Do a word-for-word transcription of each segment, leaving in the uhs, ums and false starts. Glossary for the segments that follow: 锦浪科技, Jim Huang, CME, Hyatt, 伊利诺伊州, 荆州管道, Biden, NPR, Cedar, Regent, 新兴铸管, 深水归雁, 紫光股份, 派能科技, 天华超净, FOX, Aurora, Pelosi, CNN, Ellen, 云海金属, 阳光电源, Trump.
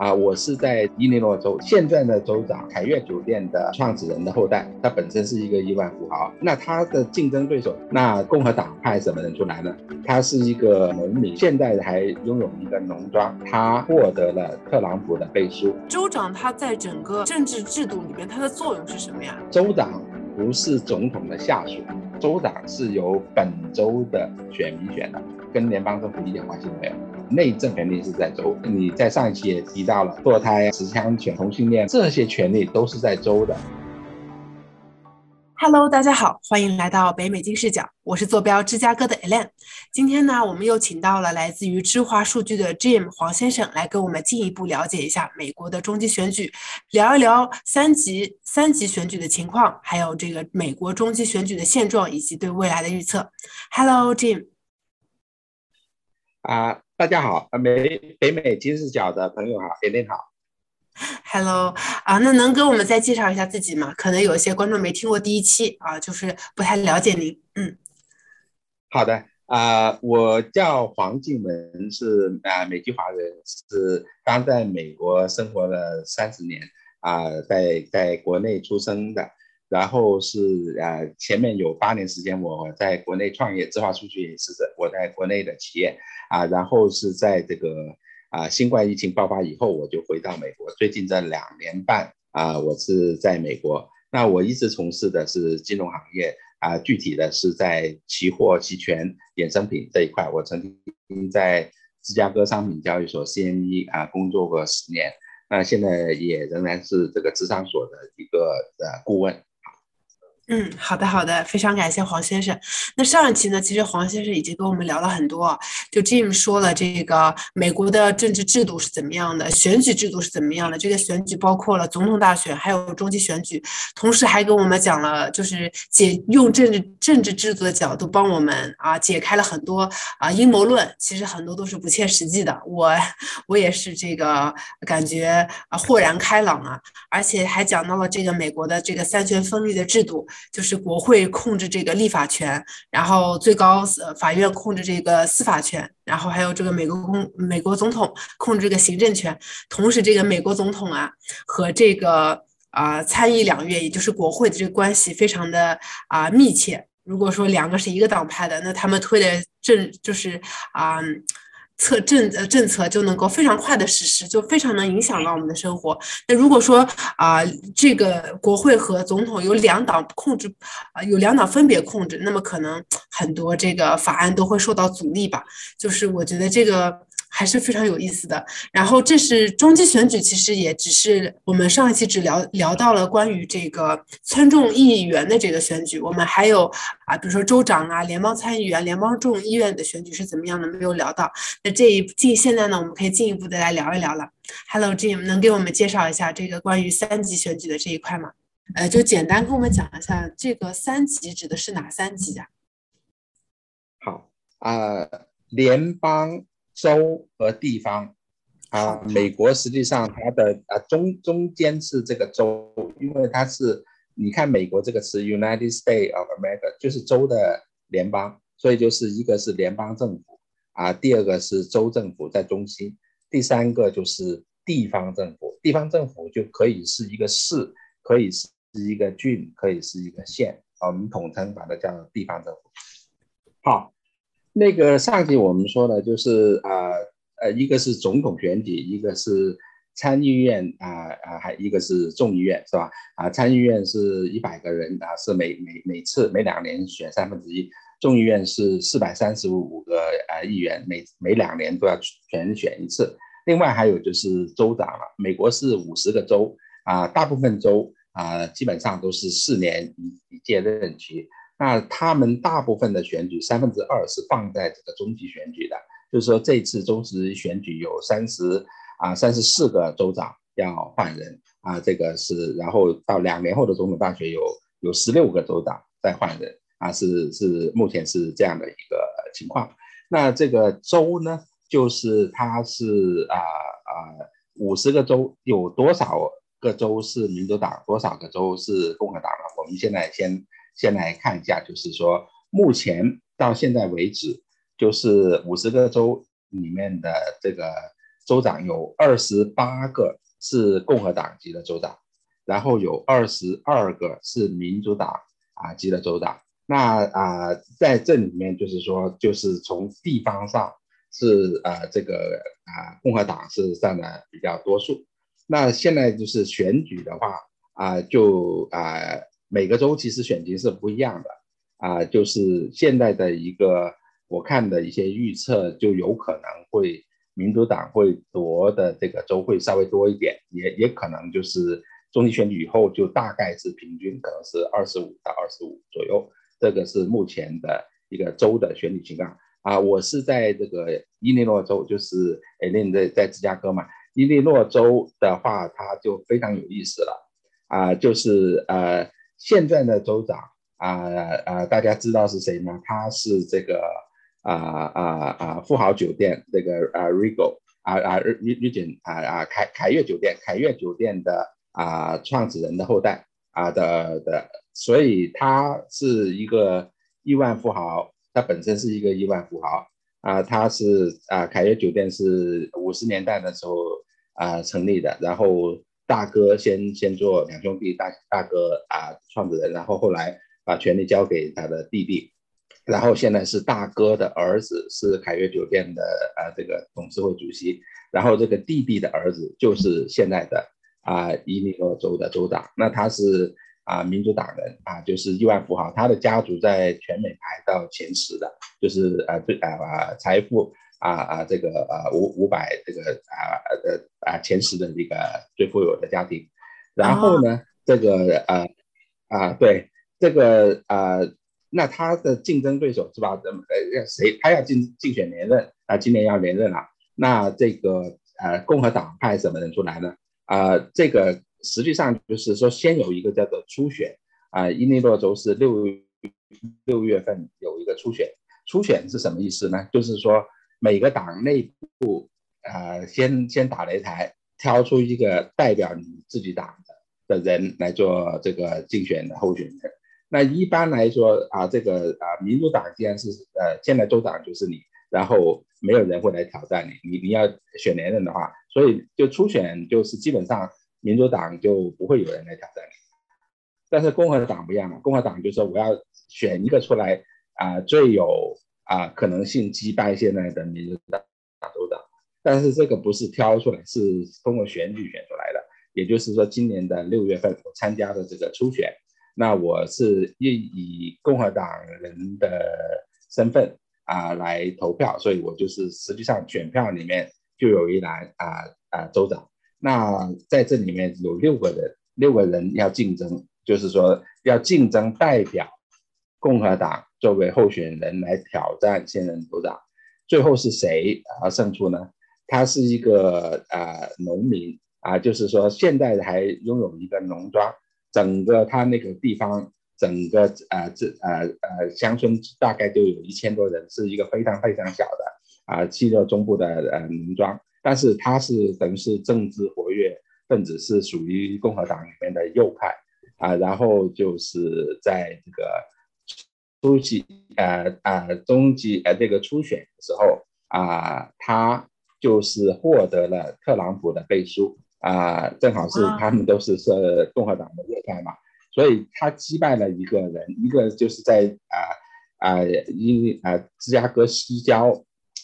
啊，我是在伊利诺州，现在的州长凯悦酒店的创始人的后代，他本身是一个亿万富豪。那他的竞争对手，那共和党派什么人出来呢？他是一个农民，现在还拥有一个农庄，他获得了特朗普的背书。州长他在整个政治制度里面，他的作用是什么呀？州长不是总统的下属，州长是由本州的选民选的，跟联邦政府一点关系都没有。内政权利是在州，你在上一期也提到了堕胎、持枪权、同性恋，这些权利都是在州的。Hello， 大家好，欢迎来到北美金视角，我是坐标芝加哥的 Ellen。今天呢，我们又请到了来自于芝华数据的 Jim 黄先生来跟我们进一步了解一下美国的中期选举，聊一聊三级三级选举的情况，还有这个美国中期选举的现状以及对未来的预测。Hello， Jim。啊、uh, ，大家好，美北美金视角的朋友好 ，Ellen 好。Hello， 啊，那能给我们再介绍一下自己吗？可能有些观众没听过第一期啊，就是不太了解您。嗯，好的，啊、呃，我叫黄靖文，是啊、呃、美籍华人，是刚在美国生活了三十年啊、呃，在在国内出生的，然后是啊、呃、前面有八年时间我在国内创业，芝华数据也是我在国内的企业啊、呃，然后是在这个。啊、呃，新冠疫情爆发以后，我就回到美国。最近这两年半啊、呃，我是在美国。那我一直从事的是金融行业啊、呃，具体的是在期货、期权、衍生品这一块。我曾经在芝加哥商品交易所 C M E 啊、呃、工作过十年，那现在也仍然是这个芝商所的一个呃顾问。嗯，好的好的，非常感谢黄先生。那上一期呢，其实黄先生已经跟我们聊了很多，就 Jim 说了这个美国的政治制度是怎么样的，选举制度是怎么样的，这个选举包括了总统大选，还有中期选举，同时还跟我们讲了，就是解用政治政治制度的角度帮我们啊解开了很多啊阴谋论，其实很多都是不切实际的。我我也是这个感觉啊豁然开朗啊，而且还讲到了这个美国的这个三权分立的制度。就是国会控制这个立法权，然后最高法院控制这个司法权，然后还有这个美国公美国总统控制这个行政权。同时，这个美国总统啊和这个啊、呃、参议两院，也就是国会的这个关系非常的啊、呃、密切。如果说两个是一个党派的，那他们推的政就是啊。呃策政政策就能够非常快的实施，就非常能影响到我们的生活。那如果说啊、呃，这个国会和总统有两党控制，啊、呃、有两党分别控制，那么可能很多这个法案都会受到阻力吧。就是我觉得这个还是非常有意思的。然后这是中期选举，其实也只是我们上一期只聊聊到了关于这个参众议员的这个选举，我们还有啊，比如说州长啊、联邦参议员、联邦众议院的选举是怎么样的没有聊到。那这一进现在呢，我们可以进一步的来聊一聊了。Hello Jim， 能给我们介绍一下这个关于三级选举的这一块吗？呃，就简单跟我们讲一下这个三级指的是哪三级啊？好啊、呃，联邦。州和地方啊，美国实际上它的啊中中间是这个州，因为它是你看美国这个词 United States of America 就是州的联邦，所以就是一个是联邦政府啊，第二个是州政府在中心，第三个就是地方政府，地方政府就可以是一个市，可以是一个郡，可以是一个县啊，我们统称把它叫地方政府。好。那个上集我们说的就是啊呃，一个是总统选举，一个是参议院啊啊，还、呃、一个是众议院是吧？啊，参议院是一百个人啊，是每每每次每两年选三分之一，众议院是四百三十五个啊议员，每每两年都要全选一次。另外还有就是州长了，美国是五十个州啊，大部分州啊基本上都是四年一一届任期。那他们大部分的选举，三分之二是放在这个中期选举的，就是说这次中期选举有三十啊三十四个州长要换人啊，这个是，然后到两年后的总统大选有有十六个州长在换人啊，是是目前是这样的一个情况。那这个州呢，就是它是啊啊五十个州，有多少个州是民主党，多少个州是共和党呢？我们现在先。先来看一下，就是说目前到现在为止，就是五十个州里面的这个州长有二十八个是共和党籍的州长，然后有二十二个是民主党啊籍的州长。那啊、呃，在这里面就是说，就是从地方上是啊、呃、这个啊、呃、共和党是占了比较多数。那现在就是选举的话啊、呃，就啊、呃、每个州其实选情是不一样的啊、呃，就是现在的一个我看的一些预测，就有可能会民主党会夺的这个州会稍微多一点，也也可能就是中期选举以后就大概是平均可能是二十五到二十五左右。这个是目前的一个州的选举情况啊，我是在这个伊利诺州，就是 Ellen 在在芝加哥嘛。伊利诺州的话，它就非常有意思了啊，就是呃现在的州长啊啊，大家知道是谁吗？他是这个啊啊啊富豪酒店这个啊 Regal 啊啊 Regent 啊啊凯凯悦酒店凯悦酒店的啊创始人的后代啊的的。所以他是一个亿万富豪，他本身是一个亿万富豪啊、呃，他是啊、呃，凯悦酒店是五十年代的时候啊、呃、成立的，然后大哥先先做两兄弟，大大哥啊、呃、创始人，然后后来把权力交给他的弟弟，然后现在是大哥的儿子是凯悦酒店的啊、呃、这个董事会主席，然后这个弟弟的儿子就是现在的啊、呃、伊利诺州的州长，那他是。啊，民主党人啊，就是亿万富豪，他的家族在全美排到前十的，就是啊，对啊，财富啊啊，这个啊五五百这个啊呃啊前十的这个最富有的家庭。然后呢， oh. 这个啊啊对这个啊，那他的竞争对手是吧？呃，谁他要竞竞选连任啊？今年要连任了、啊，那这个呃共和党派什么人出来呢？啊、呃，这个。实际上就是说，先有一个叫做初选啊、呃，伊利诺州是六六月份有一个初选。初选是什么意思呢？就是说每个党内部啊、呃，先先打擂台，挑出一个代表你自己党的人来做这个竞选的候选人。那一般来说啊、呃，这个啊、呃，民主党既然是呃，现在州长就是你，然后没有人会来挑战你，你你要选连任的话，所以就初选就是基本上。民主党就不会有人来挑战你，但是共和党不一样了。共和党就说我要选一个出来啊、呃，最有啊、呃、可能性击败现在的民主党州长。但是这个不是挑出来，是通过选举选出来的。也就是说，今年的六月份我参加的这个初选，那我是以共和党人的身份啊、呃、来投票，所以我就是实际上选票里面就有一栏啊啊州长。那在这里面有六个人，六个人要竞争，就是说要竞争代表共和党作为候选人来挑战现任州长。最后是谁啊胜出呢？他是一个啊、呃、农民啊、呃，就是说现在还拥有一个农庄，整个他那个地方，整个啊这啊呃乡村大概就有一千多人，是一个非常非常小的啊，西洛中部的呃农庄。但是他是等于是政治活跃分子，是属于共和党里面的右派啊，然后就是在这个初期呃呃中期呃这个初选的时候啊、呃，他就是获得了特朗普的背书啊、呃，正好是他们都是是共和党的右派嘛，所以他击败了一个人，一个就是在啊啊因啊芝加哥西郊。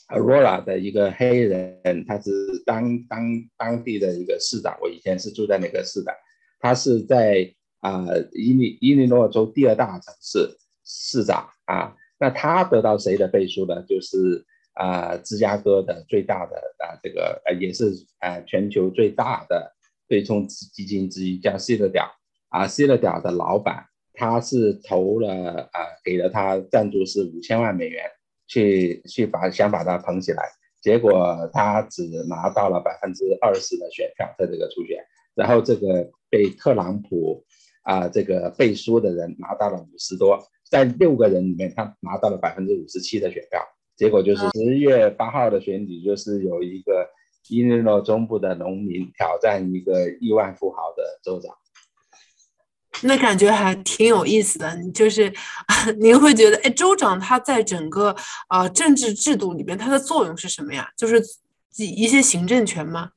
Aurora 的一个黑人，他是当当当地的一个市长，我以前是住在那个市长，他是在啊、呃、伊利伊利诺州第二大城市市长啊，那他得到谁的背书呢？就是啊、呃、芝加哥的最大的啊、呃、这个呃也是啊、呃、全球最大的对冲基金之一叫 Cedar 啊 Cedar 的老板，他是投了啊、呃、给了他赞助是五千万美元。去去把想把他捧起来，结果他只拿到了百分之二十的选票在这个初选，然后这个被特朗普啊、呃、这个背书的人拿到了五十多，在六个人里面他拿到了百分之五十七的选票，结果就是十月八号的选举，就是有一个伊利诺中部的农民挑战一个亿万富豪的州长。那感觉还挺有意思的，就是您会觉得，哎，州长他在整个啊、呃、政治制度里面他的作用是什么呀？就是一些行政权吗？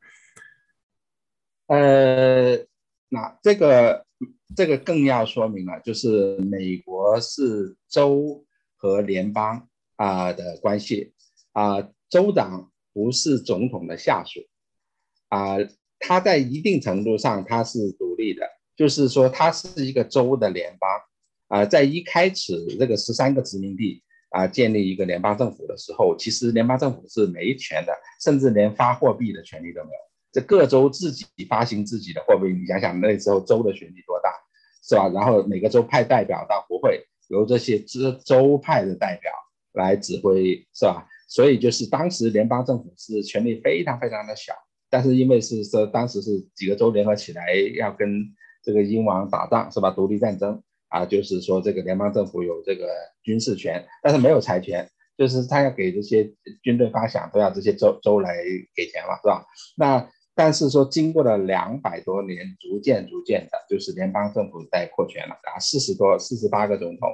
呃，那这个这个更要说明了，就是美国是州和联邦啊、呃、的关系啊、呃，州长不是总统的下属啊、呃，他在一定程度上他是独立的，就是说他是一个州的联邦啊、呃，在一开始这个十三个殖民地。啊，建立一个联邦政府的时候，其实联邦政府是没权的，甚至连发货币的权利都没有。这各州自己发行自己的货币，你想想那时候州的权力多大，是吧？然后每个州派代表到国会，由这些州派的代表来指挥，是吧？所以就是当时联邦政府是权力非常非常的小，但是因为是说当时是几个州联合起来要跟这个英王打仗，是吧？独立战争。啊，就是说这个联邦政府有这个军事权，但是没有财权，就是他要给这些军队发饷，都要这些州州来给钱嘛，是吧？那但是说经过了两百多年，逐渐逐渐的，就是联邦政府在扩权了啊，四十多四十八个总统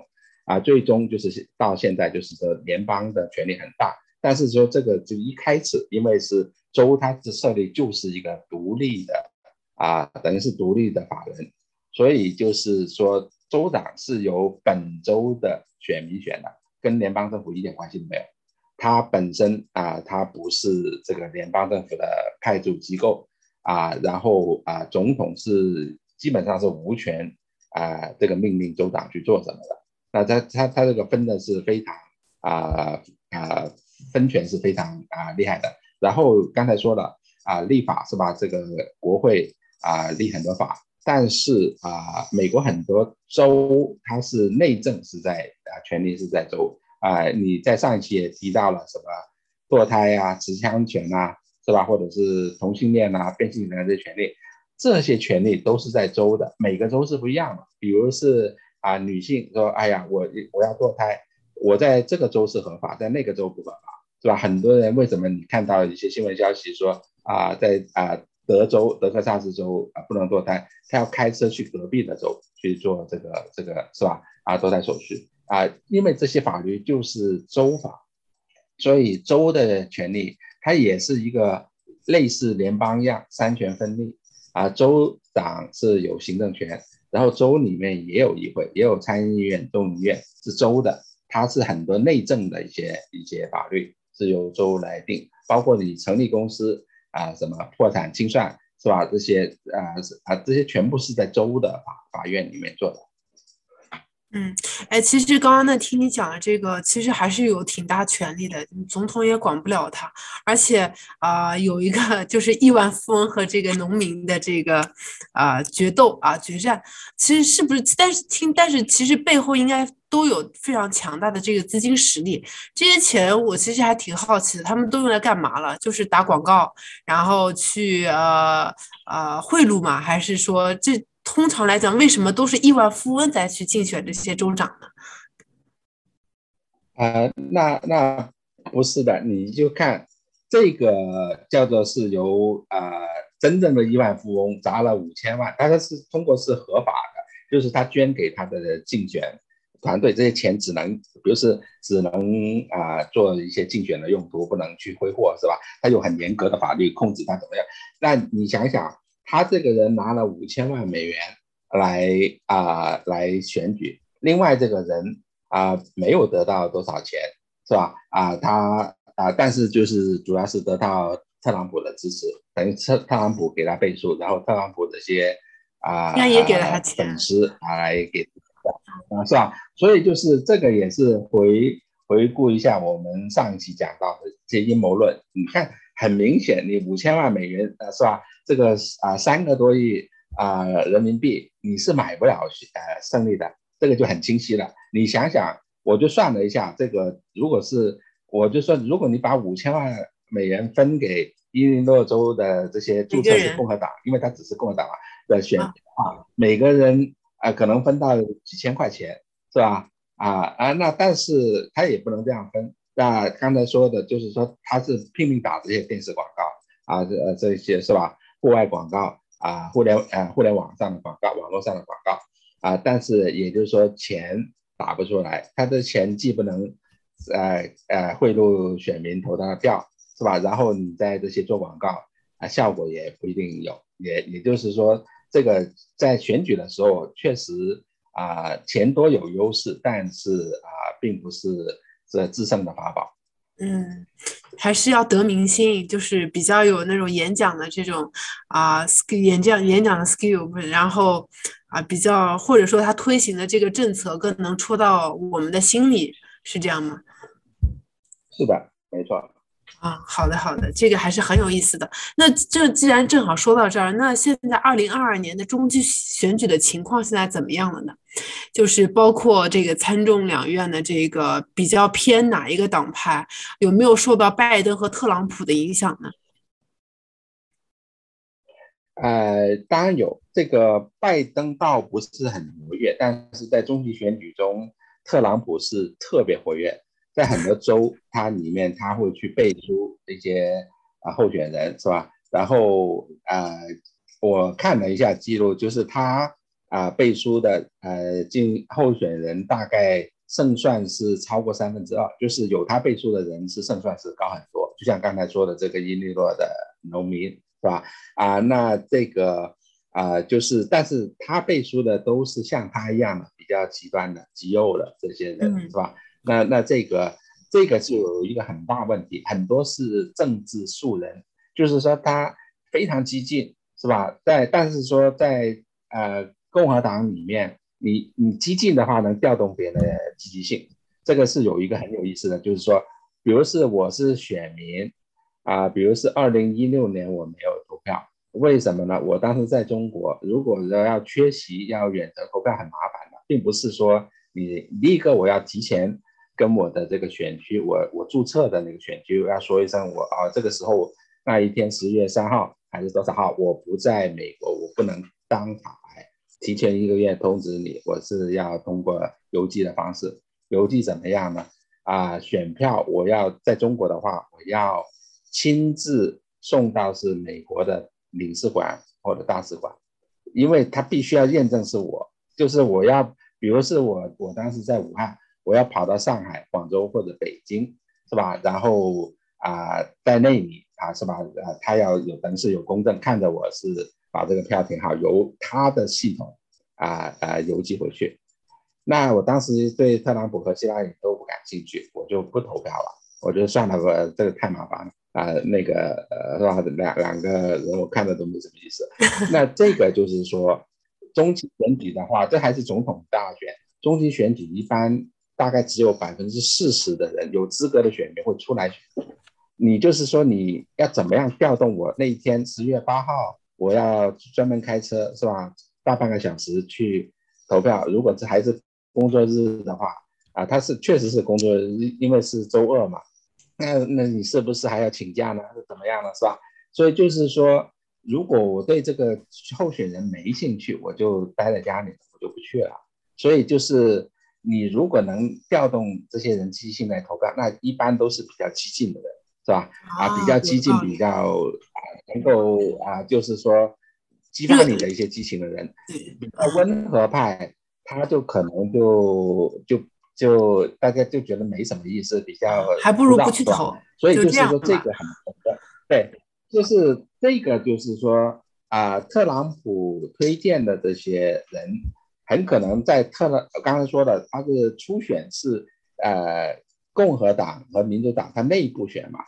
啊，最终就是到现在就是说联邦的权力很大，但是说这个就一开始因为是州，它的设立就是一个独立的啊，等于是独立的法人，所以就是说。州长是由本州的选民选的，跟联邦政府一点关系都没有。他本身啊、呃，他不是这个联邦政府的派驻机构啊、呃。然后啊、呃，总统是基本上是无权啊、呃，这个命令州长去做什么的。那他他他这个分的是非常啊啊、呃呃、分权是非常啊、呃、厉害的。然后刚才说了啊、呃，立法是吧？这个国会啊、呃、立很多法。但是啊、呃，美国很多州它是内政是在啊、呃，权力是在州啊、呃。你在上一期也提到了什么堕胎啊、持枪权啊，是吧？或者是同性恋啊、变性人的权利，这些权利都是在州的，每个州是不一样的。比如是啊、呃，女性说，哎呀，我我要堕胎，我在这个州是合法，在那个州不合法，是吧？很多人为什么你看到一些新闻消息说啊、呃，在啊。呃德州德克萨斯州啊不能堕胎，他要开车去隔壁的州去做这个这个是吧？啊，堕胎手续啊，因为这些法律就是州法，所以州的权利它也是一个类似联邦一样三权分立啊，州长是有行政权，然后州里面也有议会，也有参议院、众议院是州的，它是很多内政的一些一些法律是由州来定，包括你成立公司。啊，什么破产清算是吧？这些啊啊，这些全部是在州的法法院里面做的。嗯，哎，其实刚刚呢，听你讲的这个，其实还是有挺大权力的，总统也管不了他。而且啊、呃，有一个就是亿万富翁和这个农民的这个啊、呃、决斗啊决战，其实是不是？但是听，但是其实背后应该都有非常强大的这个资金实力。这些钱我其实还挺好奇的，他们都用来干嘛了？就是打广告，然后去呃呃贿赂嘛，还是说这？通常来讲，为什么都是亿万富翁在去竞选这些州长呢？呃，那那不是的，你就看这个叫做是由呃真正的亿万富翁砸了五千万，但是通过是合法的，就是他捐给他的竞选团队，这些钱只能，比如是只能啊、呃、做一些竞选的用途，不能去挥霍，是吧？他有很严格的法律控制他怎么样。那你想想。他这个人拿了五千万美元来啊、呃、来选举，另外这个人啊、呃、没有得到多少钱，是吧？啊、呃，他啊、呃，但是就是主要是得到特朗普的支持，等于特特朗普给他背书，然后特朗普这些啊、呃、也给了他钱，粉丝啊来给啊，是吧？所以就是这个也是回回顾一下我们上一期讲到的这些阴谋论，你看。很明显，你五千万美元，呃，是吧？这个啊、呃，三个多亿啊、呃、人民币，你是买不了呃胜利的，这个就很清晰了。你想想，我就算了一下，这个如果是，我就说，如果你把五千万美元分给伊利诺州的这些注册的共和党，因为他只是共和党的选票、啊，每个人啊、呃、可能分到几千块钱，是吧？啊啊，那但是他也不能这样分。那刚才说的就是说他是拼命打这些电视广告啊，这这些是吧？户外广告啊，互联呃互联网上的广告，网络上的广告啊，但是也就是说钱打不出来，他的钱既不能呃呃贿赂选民投他的票是吧？然后你在这些做广告啊，效果也不一定有。也也就是说，这个在选举的时候确实啊、呃，钱多有优势，但是啊、呃，并不是这制胜的法宝。嗯，还是要得民心，就是比较有那种演讲的这种啊、呃、演讲演讲的 skill， 然后啊、呃、比较或者说他推行的这个政策更能戳到我们的心里，是这样吗？是的，没错。啊，好的好的，这个还是很有意思的。那这既然正好说到这儿，那现在二零二二年的中期选举的情况现在怎么样了呢？就是包括这个参众两院的这个比较偏哪一个党派，有没有受到拜登和特朗普的影响呢？呃，当然有，这个拜登倒不是很活跃，但是在中期选举中，特朗普是特别活跃。在很多州，它里面它会去背书这些啊候选人，是吧？然后呃，我看了一下记录，就是他啊、呃、背书的呃进候选人大概胜算是超过三分之二，就是有他背书的人是胜算是高很多。就像刚才说的这个伊利诺的农民，是吧？啊、呃，那这个啊、呃、就是，但是他背书的都是像他一样的比较极端的极右的这些人，是吧？嗯那那这个这个就有一个很大问题，很多是政治素人，就是说他非常激进，是吧？在但是说在呃共和党里面，你你激进的话能调动别人的积极性，这个是有一个很有意思的，就是说，比如是我是选民啊、呃，比如是二零一六年我没有投票，为什么呢？我当时在中国，如果要缺席要远程投票很麻烦的，并不是说你第一个我要提前。跟我的这个选区，我我注册的那个选区，我要说一声我啊，这个时候那一天十月三号还是多少号，我不在美国，我不能当场来提前一个月通知你，我是要通过邮寄的方式。邮寄怎么样呢？啊、呃，选票我要在中国的话，我要亲自送到是美国的领事馆或者大使馆，因为他必须要验证是我，就是我要，比如是我我当时在武汉。我要跑到上海、广州或者北京，是吧？然后啊、呃，在那里啊，是吧？呃，他要有人事有公证，看着我是把这个票填好，由他的系统啊啊、呃呃、邮寄回去。那我当时对特朗普和希拉里都不感兴趣，我就不投票了，我就算了，我这个太麻烦了啊、呃，那个呃，是吧？两两个人我看着都没什么意思。那这个就是说，中期选举的话，这还是总统大选，中期选举一般。大概只有百分之四十的人有资格的选民会出来选，你就是说你要怎么样调动我那一天十月八号，我要专门开车是吧，大半个小时去投票。如果这还是工作日的话啊，它是确实是工作日，因为是周二嘛，那那你是不是还要请假呢？还是怎么样呢？是吧？所以就是说，如果我对这个候选人没兴趣，我就待在家里，我就不去了。所以就是。你如果能调动这些人积极性来投票，那一般都是比较激进的人，是吧？啊，啊比较激进，比较、啊、能够啊，就是说激发你的一些激情的人，比较温和派，他就可能就就就大家就觉得没什么意思，比较还不如不去投。所以就是说这个很对，就是这个就是说啊、呃，特朗普推荐的这些人。很可能在特朗普刚才说的，他是初选是呃共和党和民主党他内部选嘛，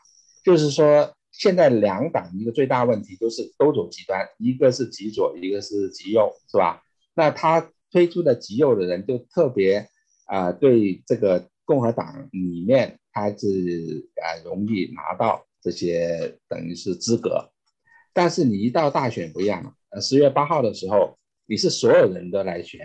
就是说现在两党一个最大问题就是都走极端，一个是极左，一个是极右，是吧？那他推出的极右的人就特别啊、呃、对这个共和党里面他是啊、呃、容易拿到这些等于是资格，但是你一到大选不一样了，呃十月八号的时候。你是所有人都来选，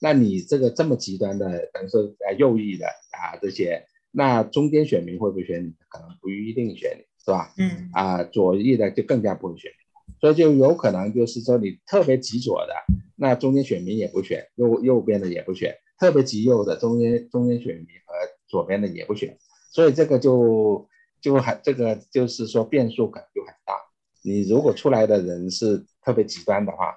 那你这个这么极端的，等于说右翼的啊这些，那中间选民会不会选你？可能不一定选你，是吧？嗯啊，左翼的就更加不会选你，所以就有可能就是说你特别极左的，那中间选民也不选，右右边的也不选，特别极右的中间中间选民和左边的也不选，所以这个就就很这个就是说变数可能就很大。你如果出来的人是特别极端的话。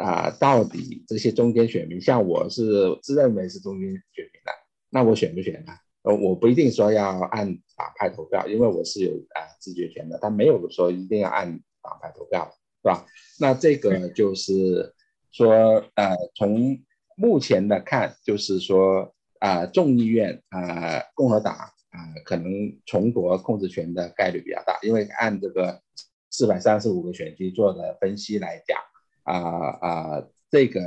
啊，到底这些中间选民，像我是自认为是中间选民的，那我选不选呢？呃，我不一定说要按党派投票，因为我是有啊、呃、自决权的，但没有说一定要按党派投票，是吧？那这个就是说，呃，从目前的看，就是说啊、呃，众议院啊、呃，共和党啊、呃，可能重夺控制权的概率比较大，因为按这个四百三十五个选区做的分析来讲，啊、呃、啊、呃，这个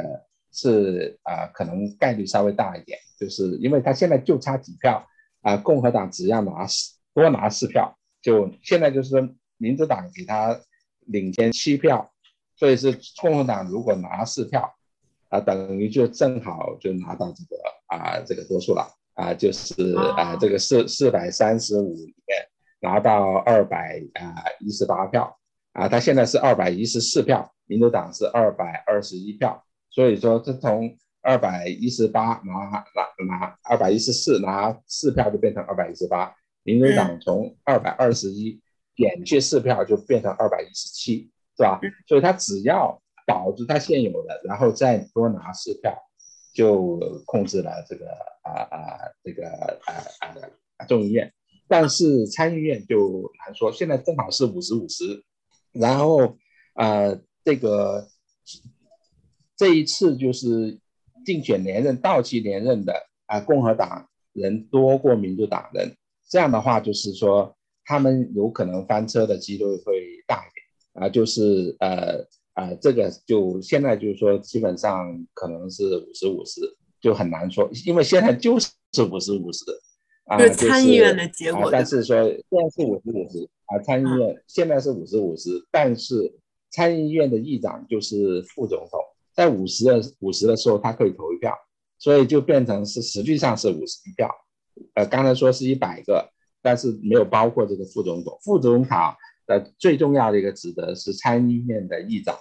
是啊、呃，可能概率稍微大一点，就是因为他现在就差几票。啊、呃，共和党只要拿多拿四票，就现在就是民主党给他领先七票，所以是共和党如果拿四票，啊、呃，等于就正好就拿到这个啊、呃、这个多数了啊、呃，就是啊、呃、这个四四百三十五里面拿到二百啊一十八票啊、呃，他现在是二百一十四票，民主党是二百二十一票，所以说这从。二百一十八拿拿拿二百一十四拿四票就变成二百一十八，民主党从二百二十一减去四票就变成二百一十七，是吧？所以他只要保住他现有的，然后再多拿四票，就控制了这个啊啊、呃、这个啊啊、呃呃、众议院。但是参议院就难说，现在正好是五十五十，然后啊、呃、这个这一次就是。竞选连任到期连任的啊、呃，共和党人多过民主党人，这样的话就是说他们有可能翻车的几率会大一点啊、呃，就是呃呃这个就现在就是说基本上可能是五十五十，就很难说，因为现在就是五十五十啊，就是参议院的结果、呃，但是说现在是五十五十啊，参议院、啊、现在是五十五十，但是参议院的议长就是副总统。在五十的五十的时候，他可以投一票，所以就变成是实际上是五十一票。呃，刚才说是一百个，但是没有包括这个副总统。副总统的最重要的一个职责是参议院的议长。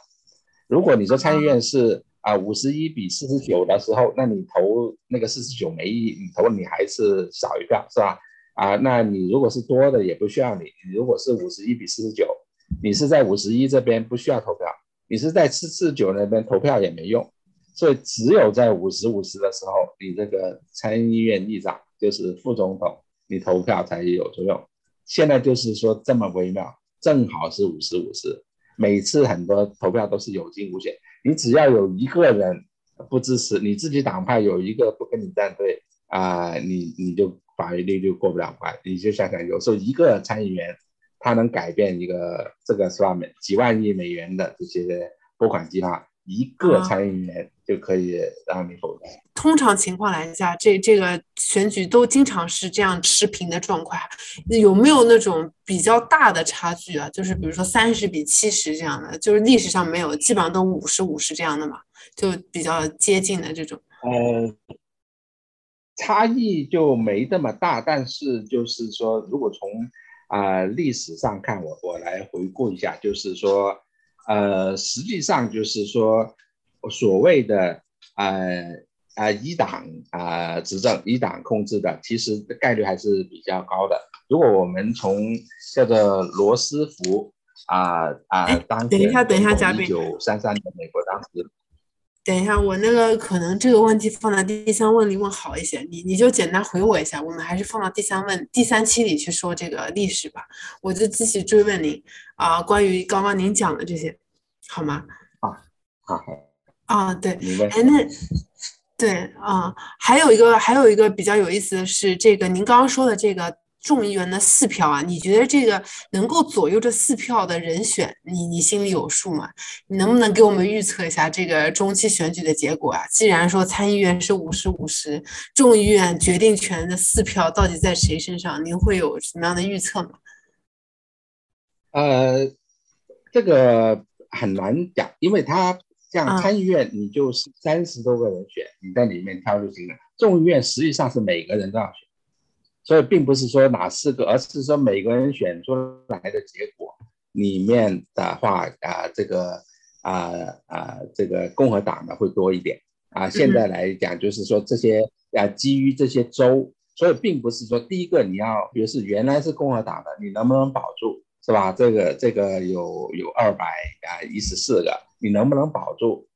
如果你说参议院是啊五十一比四十九的时候，那你投那个四十九没意义，你投你还是少一票，是吧？啊、呃，那你如果是多的也不需要你。你如果是五十一比四十九，你是在五十一这边不需要投票。你是在四四九那边投票也没用，所以只有在五十五十的时候，你这个参议院议长就是副总统，你投票才有作用。现在就是说这么微妙，正好是五十五十，每次很多投票都是有惊无险，你只要有一个人不支持，你自己党派有一个不跟你站队啊、呃，你你就法律力就过不了关。你就想想，有时候一个参议员。它能改变一个这个是吧？几万亿美元的这些拨款计划，一个参议员就可以让你否决、啊。通常情况来下，这这个选举都经常是这样持平的状况。有没有那种比较大的差距啊？就是比如说三十比七十这样的，就是历史上没有，基本上都五十五十这样的嘛，就比较接近的这种。呃差异就没这么大，但是就是说，如果从啊、呃，历史上看我，我我来回顾一下，就是说，呃，实际上就是说，所谓的呃呃一党啊、呃、执政一党控制的，其实概率还是比较高的。如果我们从这个罗斯福啊啊、呃呃，当等一下，等一下，嘉宾，一九三三年美国当时。等一下，我那个可能这个问题放在第三问里问好一些，你你就简单回我一下，我们还是放到第三问第三期里去说这个历史吧，我就继续追问您啊、呃，关于刚刚您讲的这些，好吗？啊，好，啊，对，哎，那对啊、呃，还有一个还有一个比较有意思的是，这个您刚刚说的这个众议员的四票啊，你觉得这个能够左右这四票的人选，你你心里有数吗？你能不能给我们预测一下这个中期选举的结果啊？既然说参议院是五十五十，众议院决定权的四票到底在谁身上？您会有什么样的预测吗？呃，这个很难讲，因为他像参议院，你就是三十多个人选，嗯、你在里面挑就行了。众议院实际上是每个人都要选。所以并不是说哪四个，而是说每个人选出来的结果里面的话，啊、呃，这个啊啊、呃，这个共和党的会多一点啊、呃。现在来讲，就是说这些啊、呃，基于这些州，所以并不是说第一个你要，比如是原来是共和党的，你能不能保住，是吧？这个这个有有二百啊一十四个，你能不能保住？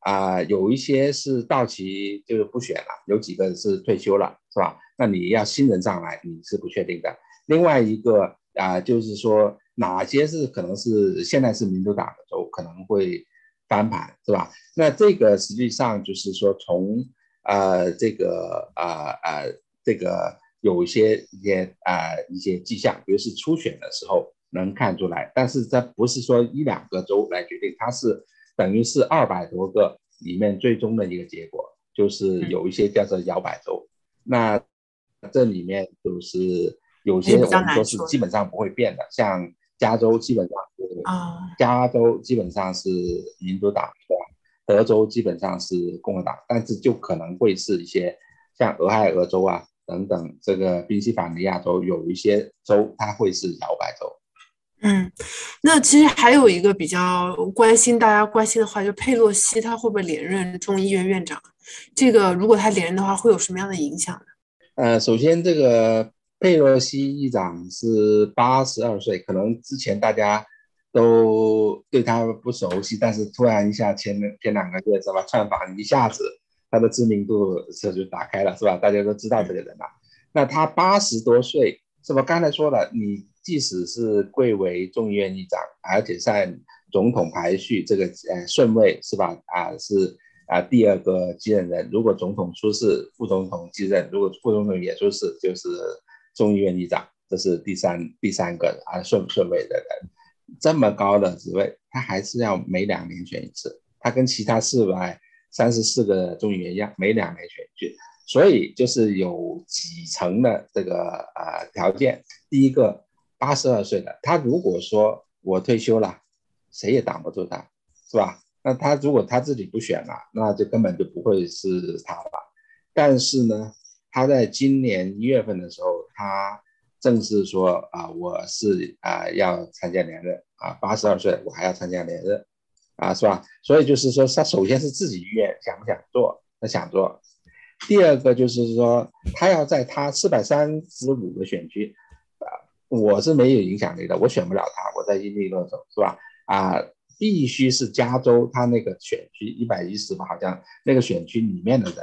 啊、呃，有一些是到期就不选了，有几个是退休了，是吧？那你要新人上来你是不确定的。另外一个啊、呃，就是说哪些是可能是现在是民主党的州可能会翻盘，是吧？那这个实际上就是说从呃这个呃呃这个有一些一些啊、呃、一些迹象，比如是初选的时候能看出来，但是这不是说一两个州来决定，它是等于是二百多个里面最终的一个结果，就是有一些叫做摇摆州。那这里面就是有些我们说是基本上不会变的，像加州基本上是、哦、加州基本上是民主党，德州基本上是共和党，但是就可能会是一些像俄亥俄州啊等等，这个宾夕法尼亚州有一些州它会是摇摆州。嗯，那其实还有一个比较关心大家关心的话，就是佩洛西他会不会连任众议院院长，这个如果他连任的话会有什么样的影响呢？呃，首先这个佩洛西议长是八十二岁，可能之前大家都对他不熟悉，但是突然一下前前两个月什么窜访一下子他的知名度就打开了，是吧？大家都知道这个人了。那他八十多岁，是吧？刚才说了，你即使是贵为众议院议长，而且在总统排序这个呃顺位，是吧？啊是啊第二个继任人。如果总统出事，副总统继任；如果副总统也出事，就是众议院议长，这是第三第三个啊顺顺位的人。这么高的职位，他还是要每两年选一次。他跟其他四百三十四个众议员一样，每两年选举，所以就是有几层的这个呃条件。第一个，八十二岁了，他如果说我退休了，谁也挡不住他，是吧？那他如果他自己不选了，那就根本就不会是他了。但是呢，他在今年一月份的时候，他正式说啊、呃，我是啊、呃、要参加连任啊，八十二岁我还要参加连任。啊，是吧？所以就是说，他首先是自己意愿想不想做，他想做。第二个就是说，他要在他四百三十五个选区，啊、呃，我是没有影响力的，我选不了他，我在因地落手，是吧？啊、呃，必须是加州他那个选区一百一十吧，好像那个选区里面的人，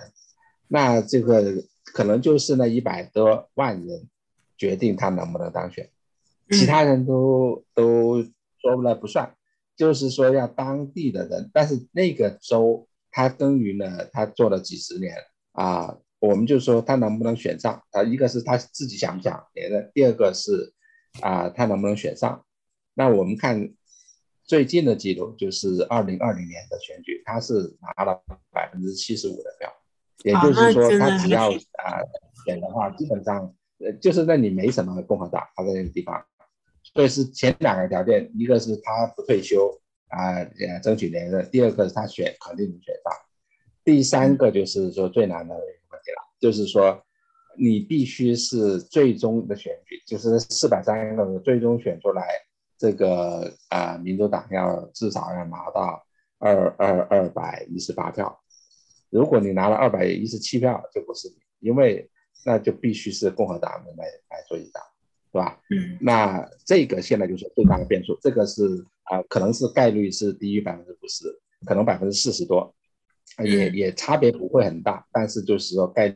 那这个可能就是那一百多万人决定他能不能当选，其他人都都说不来不算。就是说要当地的人，但是那个州他耕耘了，他做了几十年啊、呃，我们就说他能不能选上啊？一个是他自己想不想连任，第二个是啊、呃、他能不能选上？那我们看最近的记录，就是二零二零年的选举，他是拿了百分之七十五的票，也就是说他只要啊、呃、选的话，基本上呃就是那里没什么共和党，他在那个地方。所以是前两个条件，一个是他不退休啊、呃，争取连任；第二个是他选肯定能选上；第三个就是说最难的问题了，就是说你必须是最终的选举，就是四百三十个最终选出来，这个啊、呃，民主党要至少要拿到二二二百一十八票，如果你拿了二百一十七票就不是你，因为那就必须是共和党的来来做议长。是吧？嗯，那这个现在就是最大的变数，这个是啊、呃，可能是概率是低于百分之五十，可能百分之四十多，也也差别不会很大，但是就是说概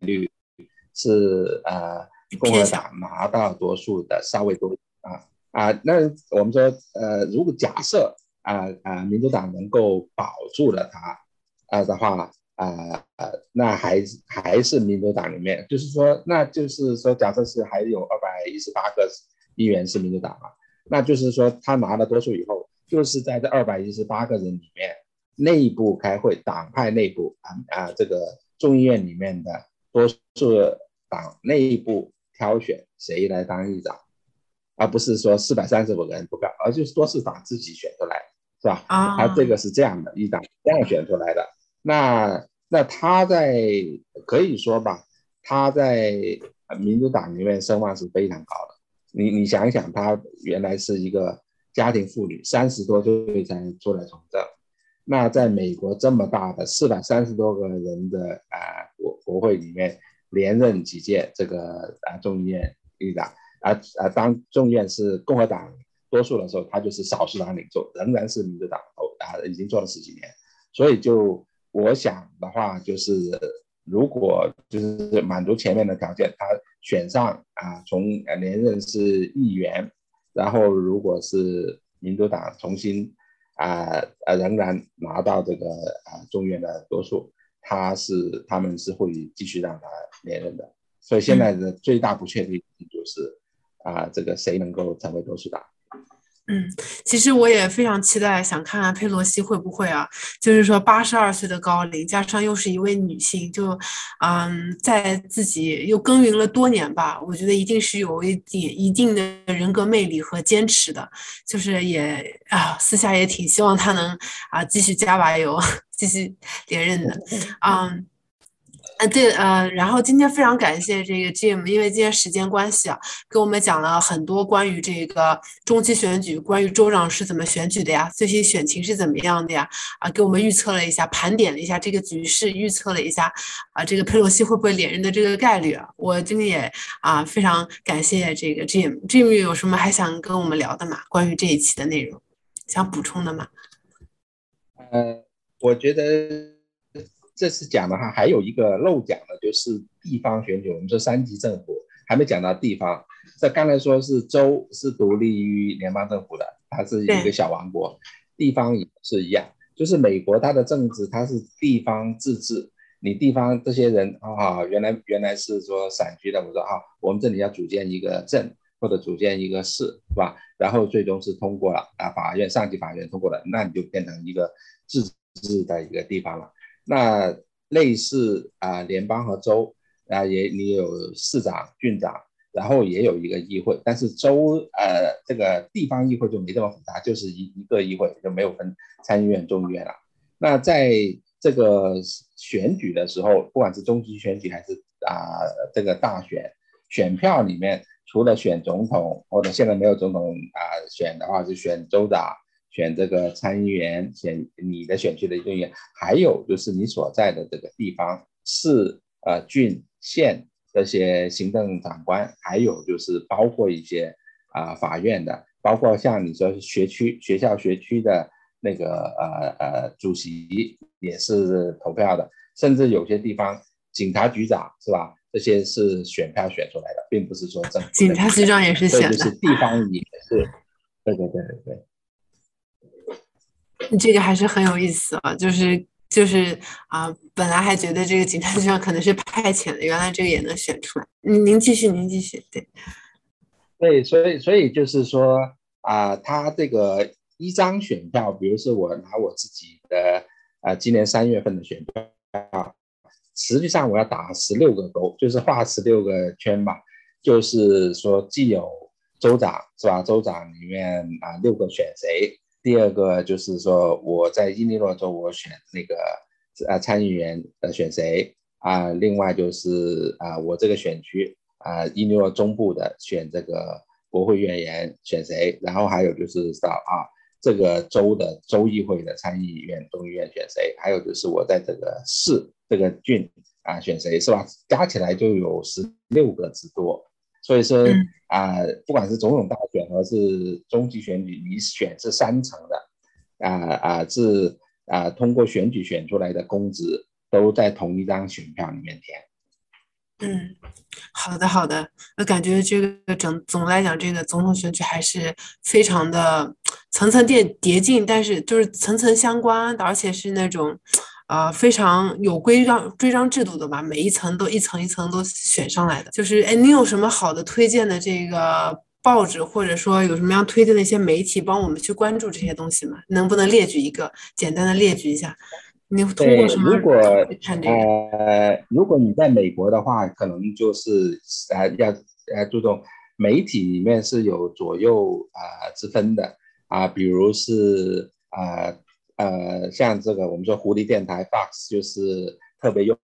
率是呃共和党拿到多数的稍微多啊啊、呃，那我们说呃，如果假设啊啊、呃呃、民主党能够保住了它啊、呃、的话。呃呃，那还还是民主党里面，就是说，那就是说，假设是还有二百一十八个议员是民主党嘛、啊，那就是说他拿了多数以后，就是在这二百一十八个人里面，内部开会，党派内部啊啊、呃，这个众议院里面的多数党内部挑选谁来当议长，而不是说四百三十五个人投票，而就是多数党自己选出来，是吧？啊，他这个是这样的，议长这样选出来的。那那他在可以说吧，他在民主党里面声望是非常高的。你你想一想，他原来是一个家庭妇女，三十多岁才出来从政。那在美国这么大的四百三十多个人的啊国、呃、国会里面，连任几届这个啊众议院议长，啊啊当众议院是共和党多数的时候，他就是少数党领袖，仍然是民主党啊，已经做了十几年，所以就。我想的话，就是如果就是满足前面的条件，他选上啊，从连任是议员，然后如果是民主党重新啊、呃、仍然拿到这个啊、呃、众院的多数，他是他们是会继续让他连任的。所以现在的最大不确定性就是啊、呃、这个谁能够成为多数党。嗯，其实我也非常期待，想看看佩洛西会不会啊，就是说八十二岁的高龄，加上又是一位女性，就，嗯，在自己又耕耘了多年吧，我觉得一定是有一点一定的人格魅力和坚持的，就是也啊，私下也挺希望她能啊继续加把油，继续连任的，嗯。啊对呃，然后今天非常感谢这个 Jim， 因为今天时间关系啊，给我们讲了很多关于这个中期选举，关于州长是怎么选举的呀，最新选情是怎么样的呀，啊，给我们预测了一下，盘点了一下这个局势，预测了一下啊，这个佩洛西会不会连任的这个概率啊。我今天也啊非常感谢这个 Jim， Jim 有什么还想跟我们聊的吗？关于这一期的内容，想补充的吗？呃，我觉得。这次讲的话还有一个漏讲的，就是地方选举，我们说三级政府还没讲到地方。这刚才说是州是独立于联邦政府的，它是一个小王国，地方也是一样，就是美国它的政治它是地方自治，你地方这些人啊，原来原来是说散居的，我说啊，我们这里要组建一个镇或者组建一个市，是吧？然后最终是通过了啊，法院上级法院通过了，那你就变成一个自治的一个地方了。那类似啊、呃，联邦和州啊、呃，也你有市长、郡长，然后也有一个议会，但是州呃这个地方议会就没这么复杂，就是一一个议会就没有分参议院、众议院了。那在这个选举的时候，不管是中期选举还是啊、呃、这个大选，选票里面除了选总统，或者现在没有总统啊、呃、选的话，就选州长。选这个参议员，选你的选区的议员，还有就是你所在的这个地方市、呃、郡、县这些行政长官，还有就是包括一些啊、呃、法院的，包括像你说学区、学校学区的那个呃呃主席也是投票的，甚至有些地方警察局长是吧？这些是选票选出来的，并不是说政府。警察局长也是选的，就是地方也是，对对对对对。这个还是很有意思啊，就是就是啊、呃，本来还觉得这个警察局长可能是派遣的，原来这个也能选出来。您继续，您继续，对。对，所以所以就是说啊、呃，他这个一张选票，比如说我拿我自己的啊、呃，今年三月份的选票，实际上我要打十六个勾，就是画十六个圈嘛，就是说既有州长是吧？州长里面啊、呃，六个选谁？第二个就是说我在伊利诺州我选那个呃参议员呃选谁啊、呃、另外就是啊、呃、我这个选区啊、呃、伊利诺中部的选这个国会议员选谁，然后还有就是到啊这个州的州议会的参议院众议院选谁，还有就是我在这个市这个郡啊、呃、选谁，是吧？加起来就有十六个之多。所以说啊、呃，不管是总统大选还是中期选举，你选是三层的，啊、呃、啊、呃、是啊、呃、通过选举选出来的公职都在同一张选票里面填。嗯，好的好的，我感觉这个整总的来讲，这个总统选举还是非常的层层叠叠进，但是就是层层相关的，而且是那种。啊、呃，非常有规章规章制度的吧，每一层都一层一层都选上来的。就是，哎，你有什么好的推荐的这个报纸，或者说有什么样推荐的一些媒体，帮我们去关注这些东西吗？能不能列举一个，简单的列举一下？你通过什么？如果呃，如果你在美国的话，可能就是呃要呃注重媒体里面是有左右啊、呃、之分的啊、呃，比如是啊。呃呃，像这个我们说狐狸电台 Fox 就是特别优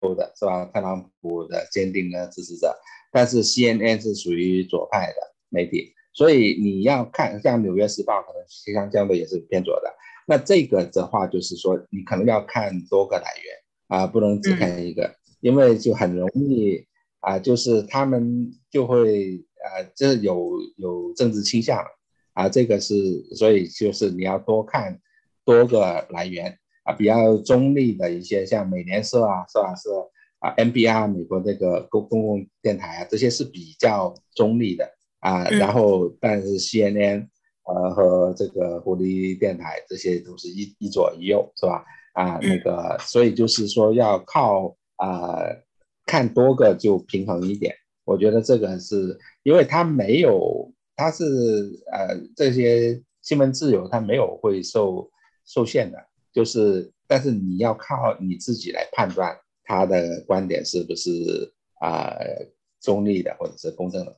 秀的，是吧？特朗普的坚定的支持者，但是 C N N 是属于左派的媒体，所以你要看像纽约时报可能实际上相对也是偏左的。那这个的话就是说你可能要看多个来源啊、呃，不能只看一个、嗯、因为就很容易啊、呃，就是他们就会啊、呃，这有有政治倾向啊、呃，这个是所以就是你要多看多个来源啊比较中立的一些，像美联社啊，是吧？是啊 ，N P R 美国这个公公共电台啊，这些是比较中立的啊。嗯、然后，但是 C N N 呃和这个国立电台这些都是一一左一右，是吧？啊，那个，所以就是说要靠啊、呃、看多个就平衡一点。我觉得这个是因为它没有，它是呃这些新闻自由它没有会受受限的，就是但是你要靠你自己来判断它的观点是不是啊、呃、中立的或者是公正的。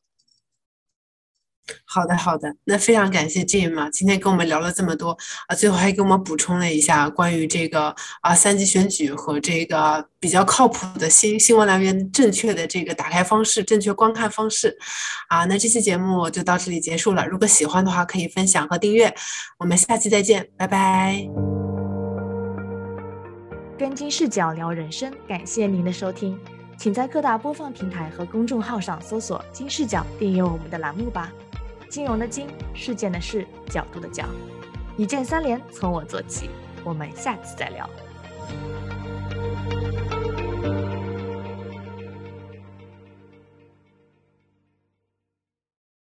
好的好的，那非常感谢 Jim、啊、今天跟我们聊了这么多啊，最后还给我们补充了一下关于这个啊三级选举和这个比较靠谱的新新闻来源正确的这个打开方式、正确观看方式啊。那这期节目就到这里结束了，如果喜欢的话可以分享和订阅，我们下期再见，拜拜。跟金视角聊人生，感谢您的收听，请在各大播放平台和公众号上搜索金视角订阅我们的栏目吧。金融的金，事件的事，角度的角，一键三连从我做起，我们下次再聊。